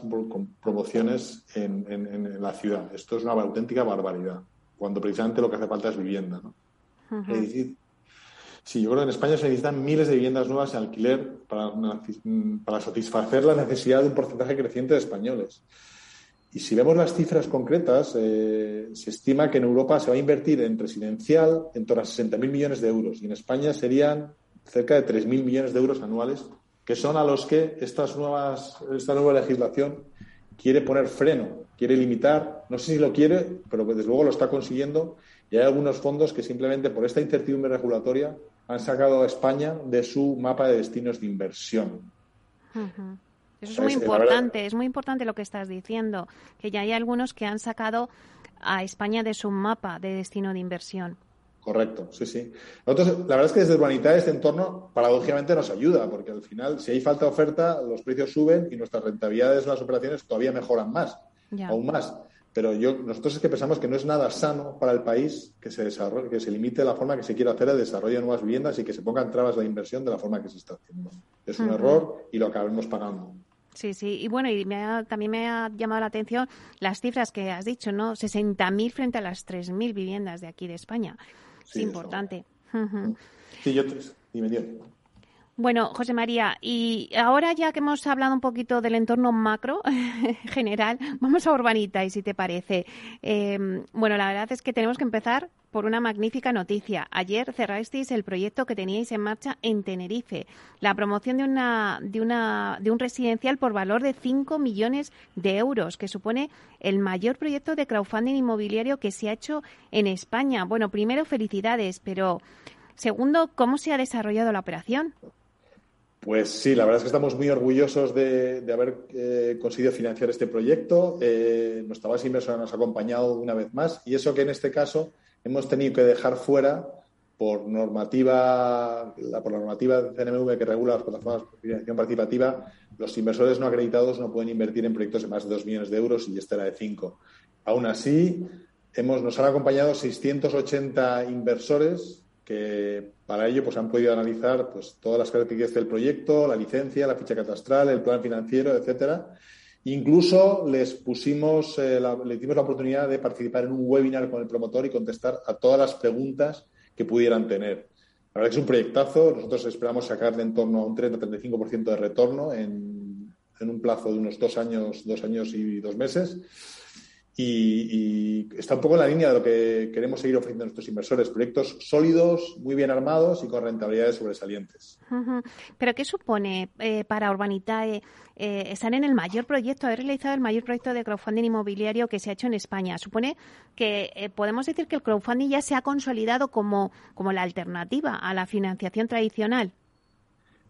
promociones en, en, en la ciudad. Esto es una auténtica barbaridad, cuando precisamente lo que hace falta es vivienda, ¿no? Uh-huh. Es decir, sí, yo creo que en España se necesitan miles de viviendas nuevas en alquiler para, para satisfacer la necesidad de un porcentaje creciente de españoles. Y si vemos las cifras concretas, eh, se estima que en Europa se va a invertir en residencial en torno a sesenta mil millones de euros y en España serían cerca de tres mil millones de euros anuales, que son a los que estas nuevas, esta nueva legislación quiere poner freno, quiere limitar, no sé si lo quiere, pero desde luego lo está consiguiendo y hay algunos fondos que simplemente por esta incertidumbre regulatoria han sacado a España de su mapa de destinos de inversión. Uh-huh. Eso es muy importante, es muy importante lo que estás diciendo, que ya hay algunos que han sacado a España de su mapa de destino de inversión. Correcto, sí, sí. Nosotros, la verdad es que desde Urbanitae este entorno paradójicamente nos ayuda, porque al final, si hay falta de oferta, los precios suben y nuestras rentabilidades en las operaciones todavía mejoran más, ya. aún más. Pero yo, nosotros es que pensamos que no es nada sano para el país que se desarrolle, que se limite la forma que se quiera hacer el desarrollo de nuevas viviendas y que se pongan trabas de inversión de la forma que se está haciendo. Es un uh-huh. error y lo acabaremos pagando. Sí, sí. Y bueno, y me ha, también me ha llamado la atención las cifras que has dicho, ¿no? sesenta mil frente a las tres mil viviendas de aquí de España. Sí, es importante. Eso. Sí, yo... Dime, dime. Bueno, José María, y ahora ya que hemos hablado un poquito del entorno macro general, vamos a Urbanitae, si te parece. Eh, bueno, la verdad es que tenemos que empezar por una magnífica noticia. Ayer cerrasteis el proyecto que teníais en marcha en Tenerife, la promoción de una de una de un residencial por valor de cinco millones de euros, que supone el mayor proyecto de crowdfunding inmobiliario que se ha hecho en España. Bueno, primero, felicidades, pero segundo, ¿cómo se ha desarrollado la operación? Pues sí, la verdad es que estamos muy orgullosos de, de haber eh, conseguido financiar este proyecto. Eh, nuestra base inversora nos ha acompañado una vez más, y eso que en este caso hemos tenido que dejar fuera por normativa, la, por la normativa de C N M V que regula las plataformas de financiación participativa, los inversores no acreditados no pueden invertir en proyectos de más de dos millones de euros, y esta era de cinco. Aún así, hemos, nos han acompañado seiscientos ochenta inversores que para ello pues, han podido analizar pues, todas las características del proyecto, la licencia, la ficha catastral, el plan financiero, etcétera. Incluso les pusimos, eh, la, les dimos la oportunidad de participar en un webinar con el promotor y contestar a todas las preguntas que pudieran tener. La verdad es que es un proyectazo. Nosotros esperamos sacarle en torno a un treinta a treinta y cinco por ciento de retorno en, en un plazo de unos dos años, dos años y dos meses. Y, y está un poco en la línea de lo que queremos seguir ofreciendo a nuestros inversores, proyectos sólidos, muy bien armados y con rentabilidades sobresalientes. Uh-huh. ¿Pero qué supone eh, para Urbanitae eh, estar en el mayor proyecto, haber realizado el mayor proyecto de crowdfunding inmobiliario que se ha hecho en España? Supone que eh, podemos decir que el crowdfunding ya se ha consolidado como, como la alternativa a la financiación tradicional.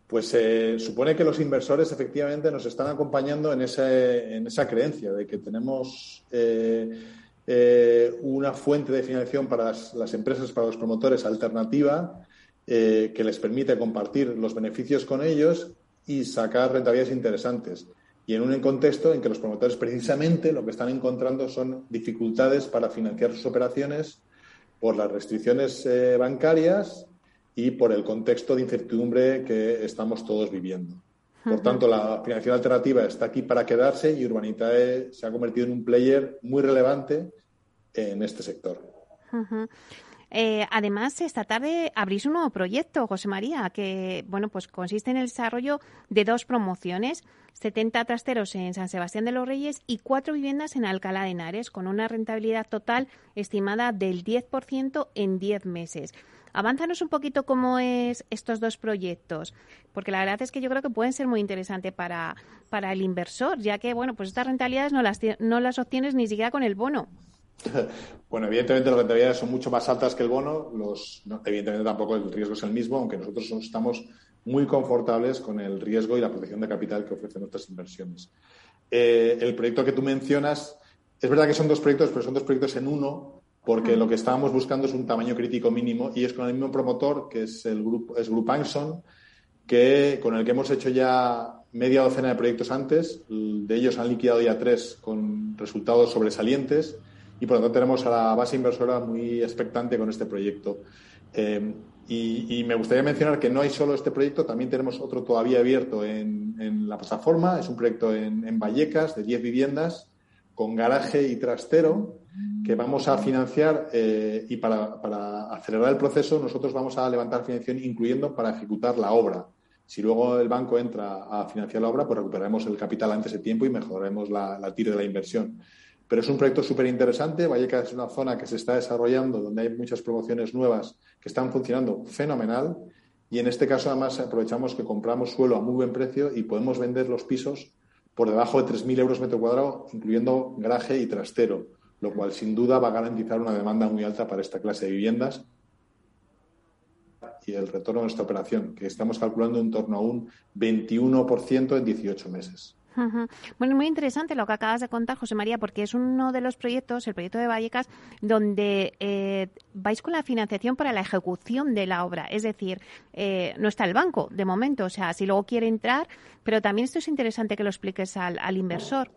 Pues eh, supone que los inversores efectivamente nos están acompañando en, ese, en esa creencia de que tenemos eh, eh, una fuente de financiación para las, las empresas, para los promotores, alternativa, eh, que les permite compartir los beneficios con ellos y sacar rentabilidades interesantes. Y en un contexto en que los promotores precisamente lo que están encontrando son dificultades para financiar sus operaciones por las restricciones eh, bancarias y por el contexto de incertidumbre que estamos todos viviendo. Por Ajá. tanto, la financiación alternativa está aquí para quedarse, y Urbanitae se ha convertido en un player muy relevante en este sector. Ajá. Eh, además, esta tarde abrís un nuevo proyecto, José María, que bueno, pues consiste en el desarrollo de dos promociones, setenta trasteros en San Sebastián de los Reyes y cuatro viviendas en Alcalá de Henares, con una rentabilidad total estimada del diez por ciento en diez meses. Avánzanos un poquito cómo es estos dos proyectos, porque la verdad es que yo creo que pueden ser muy interesantes para, para el inversor, ya que bueno, pues estas rentabilidades no las, no las obtienes ni siquiera con el bono. Bueno, evidentemente las rentabilidades son mucho más altas que el bono, los, no, evidentemente tampoco el riesgo es el mismo, aunque nosotros estamos muy confortables con el riesgo y la protección de capital que ofrecen nuestras inversiones. Eh, el proyecto que tú mencionas, es verdad que son dos proyectos, pero son dos proyectos en uno, porque lo que estábamos buscando es un tamaño crítico mínimo, y es con el mismo promotor, que es el grupo es Grupangson, que con el que hemos hecho ya media docena de proyectos antes. De ellos han liquidado ya tres con resultados sobresalientes, y por lo tanto tenemos a la base inversora muy expectante con este proyecto. Eh, y, y me gustaría mencionar que no hay solo este proyecto, también tenemos otro todavía abierto en, en la plataforma. Es un proyecto en, en Vallecas de diez viviendas con garaje y trastero, que vamos a financiar, eh, y para, para acelerar el proceso nosotros vamos a levantar financiación incluyendo para ejecutar la obra. Si luego el banco entra a financiar la obra, pues recuperaremos el capital antes de tiempo y mejoraremos la, la tiro de la inversión. Pero es un proyecto súper interesante. Vallecas es una zona que se está desarrollando, donde hay muchas promociones nuevas que están funcionando fenomenal, y en este caso además aprovechamos que compramos suelo a muy buen precio y podemos vender los pisos por debajo de tres mil euros metro cuadrado, incluyendo garaje y trastero, lo cual sin duda va a garantizar una demanda muy alta para esta clase de viviendas y el retorno de nuestra operación, que estamos calculando en torno a un veintiuno por ciento en dieciocho meses. Uh-huh. Bueno, muy interesante lo que acabas de contar, José María, porque es uno de los proyectos, el proyecto de Vallecas, donde eh, vais con la financiación para la ejecución de la obra. Es decir, eh, no está el banco de momento, o sea, si luego quiere entrar, pero también esto es interesante que lo expliques al, al inversor.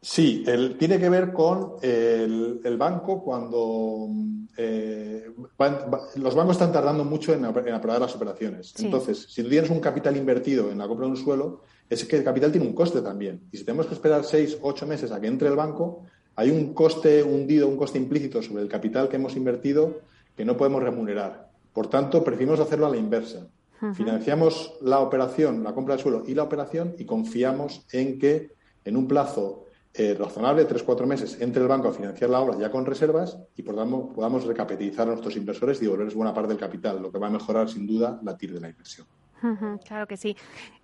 Sí, el, tiene que ver con el, el banco cuando... Eh, van, va, los bancos están tardando mucho en, en aprobar las operaciones. Sí. Entonces, si tú tienes un capital invertido en la compra de un suelo, es que el capital tiene un coste también. Y si tenemos que esperar seis, ocho meses a que entre el banco, hay un coste hundido, un coste implícito sobre el capital que hemos invertido que no podemos remunerar. Por tanto, preferimos hacerlo a la inversa. Uh-huh. Financiamos la operación, la compra del suelo y la operación, y confiamos en que en un plazo eh, razonable, tres, cuatro meses, entre el banco a financiar la obra ya con reservas y por tanto podamos recapitalizar a nuestros inversores y devolverles buena parte del capital, lo que va a mejorar sin duda la T I R de la inversión. Uh-huh, claro que sí.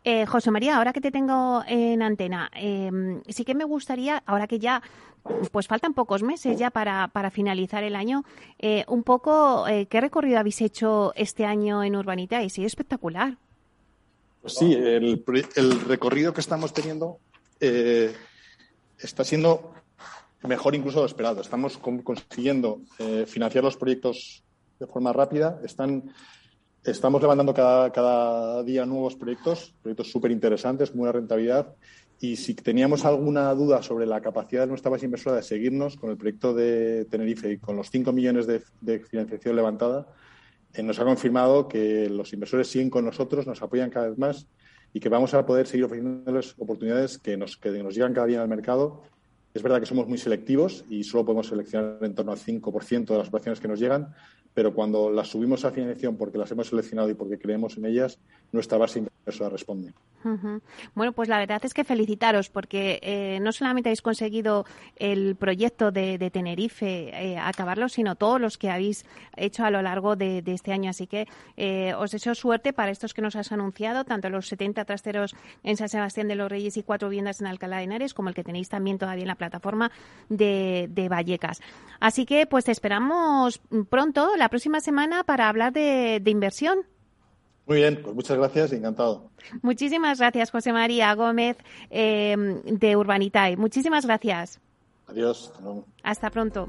Eh, José María, ahora que te tengo en antena, eh, sí que me gustaría, ahora que ya pues faltan pocos meses ya para, para finalizar el año, eh, un poco eh, qué recorrido habéis hecho este año en Urbanitae. Sí, espectacular. Pues sí, el, el recorrido que estamos teniendo eh, está siendo mejor incluso de lo esperado. Estamos con, consiguiendo eh, financiar los proyectos de forma rápida. Están... Estamos levantando cada, cada día nuevos proyectos, proyectos súper interesantes, con buena rentabilidad. Y si teníamos alguna duda sobre la capacidad de nuestra base inversora de seguirnos con el proyecto de Tenerife y con los cinco millones de, de financiación levantada, eh, nos ha confirmado que los inversores siguen con nosotros, nos apoyan cada vez más y que vamos a poder seguir ofreciéndoles oportunidades que nos, que nos llegan cada día al mercado. Es verdad que somos muy selectivos y solo podemos seleccionar en torno al cinco por ciento de las operaciones que nos llegan, pero cuando las subimos a financiación porque las hemos seleccionado y porque creemos en ellas, nuestra base inversora responde. Uh-huh. Bueno, pues la verdad es que felicitaros porque eh, no solamente habéis conseguido el proyecto de, de Tenerife eh, acabarlo, sino todos los que habéis hecho a lo largo de, de este año. Así que eh, os deseo suerte para estos que nos has anunciado, tanto los setenta trasteros en San Sebastián de los Reyes y cuatro viviendas en Alcalá de Henares, como el que tenéis también todavía en la plataforma de, de Vallecas. Así que pues te esperamos pronto, la próxima semana, para hablar de, de inversión. Muy bien, pues muchas gracias y encantado. Muchísimas gracias, José María Gómez eh, de Urbanitae. Muchísimas gracias. Adiós. Hasta pronto.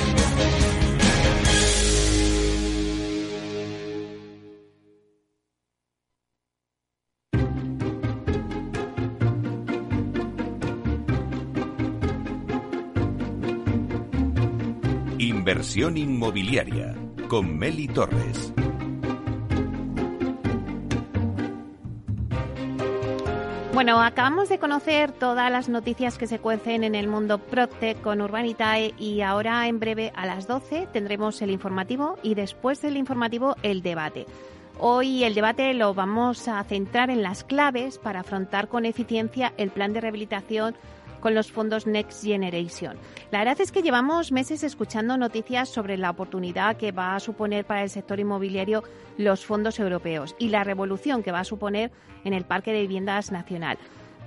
Inversión inmobiliaria con Meli Torres. Bueno, acabamos de conocer todas las noticias que se cuecen en el mundo PropTech con Urbanitae y ahora en breve a las doce tendremos el informativo y después del informativo el debate. Hoy el debate lo vamos a centrar en las claves para afrontar con eficiencia el plan de rehabilitación con los fondos Next Generation. La verdad es que llevamos meses escuchando noticias sobre la oportunidad que va a suponer para el sector inmobiliario los fondos europeos y la revolución que va a suponer en el parque de viviendas nacional.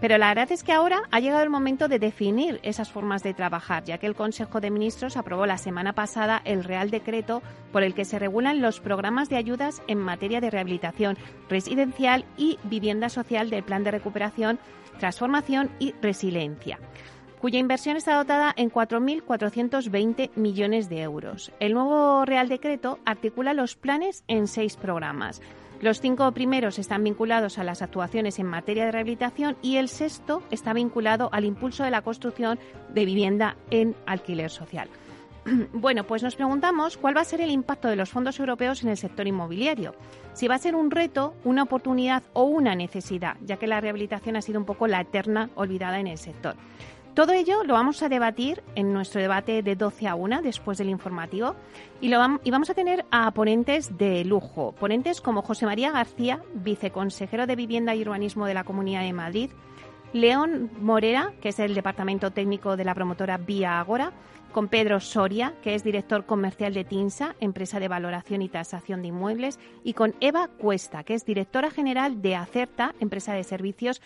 Pero la verdad es que ahora ha llegado el momento de definir esas formas de trabajar, ya que el Consejo de Ministros aprobó la semana pasada el Real Decreto por el que se regulan los programas de ayudas en materia de rehabilitación residencial y vivienda social del Plan de Recuperación, Transformación y Resiliencia, cuya inversión está dotada en cuatro mil cuatrocientos veinte millones de euros. El nuevo Real Decreto articula los planes en seis programas. Los cinco primeros están vinculados a las actuaciones en materia de rehabilitación y el sexto está vinculado al impulso de la construcción de vivienda en alquiler social. Bueno, pues nos preguntamos cuál va a ser el impacto de los fondos europeos en el sector inmobiliario. Si va a ser un reto, una oportunidad o una necesidad, ya que la rehabilitación ha sido un poco la eterna olvidada en el sector. Todo ello lo vamos a debatir en nuestro debate de doce a una, después del informativo, y, lo vam- y vamos a tener a ponentes de lujo. Ponentes como José María García, viceconsejero de Vivienda y Urbanismo de la Comunidad de Madrid, León Morera, que es el departamento técnico de la promotora Vía Ágora, con Pedro Soria, que es director comercial de Tinsa, empresa de valoración y tasación de inmuebles, y con Eva Cuesta, que es directora general de Acerta, empresa de servicios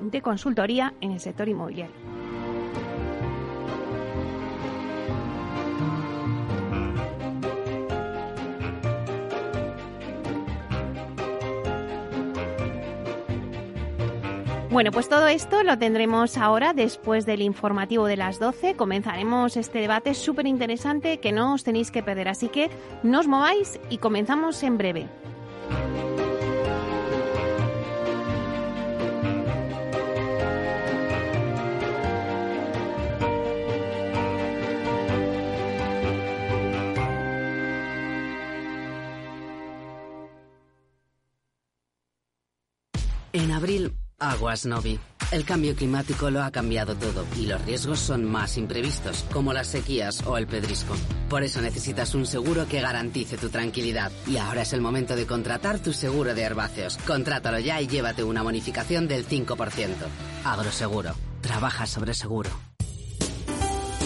de consultoría en el sector inmobiliario. Bueno, pues todo esto lo tendremos ahora después del informativo de las doce. Comenzaremos este debate súper interesante que no os tenéis que perder. Así que no os mováis y comenzamos en breve. En abril... Aguas, Novi. El cambio climático lo ha cambiado todo y los riesgos son más imprevistos, como las sequías o el pedrisco. Por eso necesitas un seguro que garantice tu tranquilidad. Y ahora es el momento de contratar tu seguro de herbáceos. Contrátalo ya y llévate una bonificación del cinco por ciento. Agroseguro. Trabaja sobre seguro.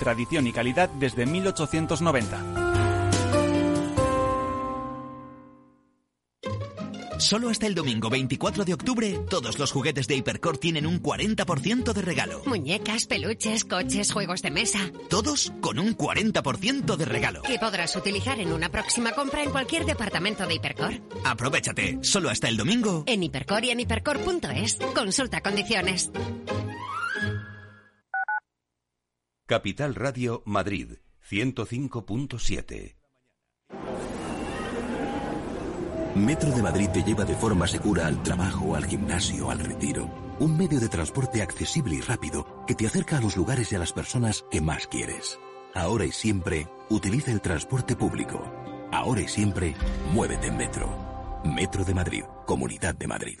tradición y calidad desde mil ochocientos noventa. Solo hasta el domingo veinticuatro de octubre, todos los juguetes de Hipercor tienen un cuarenta por ciento de regalo. Muñecas, peluches, coches, juegos de mesa. Todos con un cuarenta por ciento de regalo. Que podrás utilizar en una próxima compra en cualquier departamento de Hipercor. Aprovechate, solo hasta el domingo. En Hipercor y en hipercor punto es. Consulta condiciones. Capital Radio Madrid, ciento cinco punto siete. Metro de Madrid te lleva de forma segura al trabajo, al gimnasio, al retiro. Un medio de transporte accesible y rápido que te acerca a los lugares y a las personas que más quieres. Ahora y siempre, utiliza el transporte público. Ahora y siempre, muévete en Metro. Metro de Madrid, Comunidad de Madrid.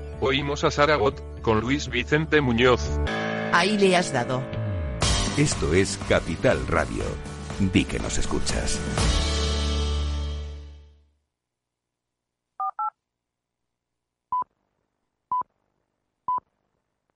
Oímos a Saragot con Luis Vicente Muñoz. Ahí le has dado. Esto es Capital Radio. Di que nos escuchas.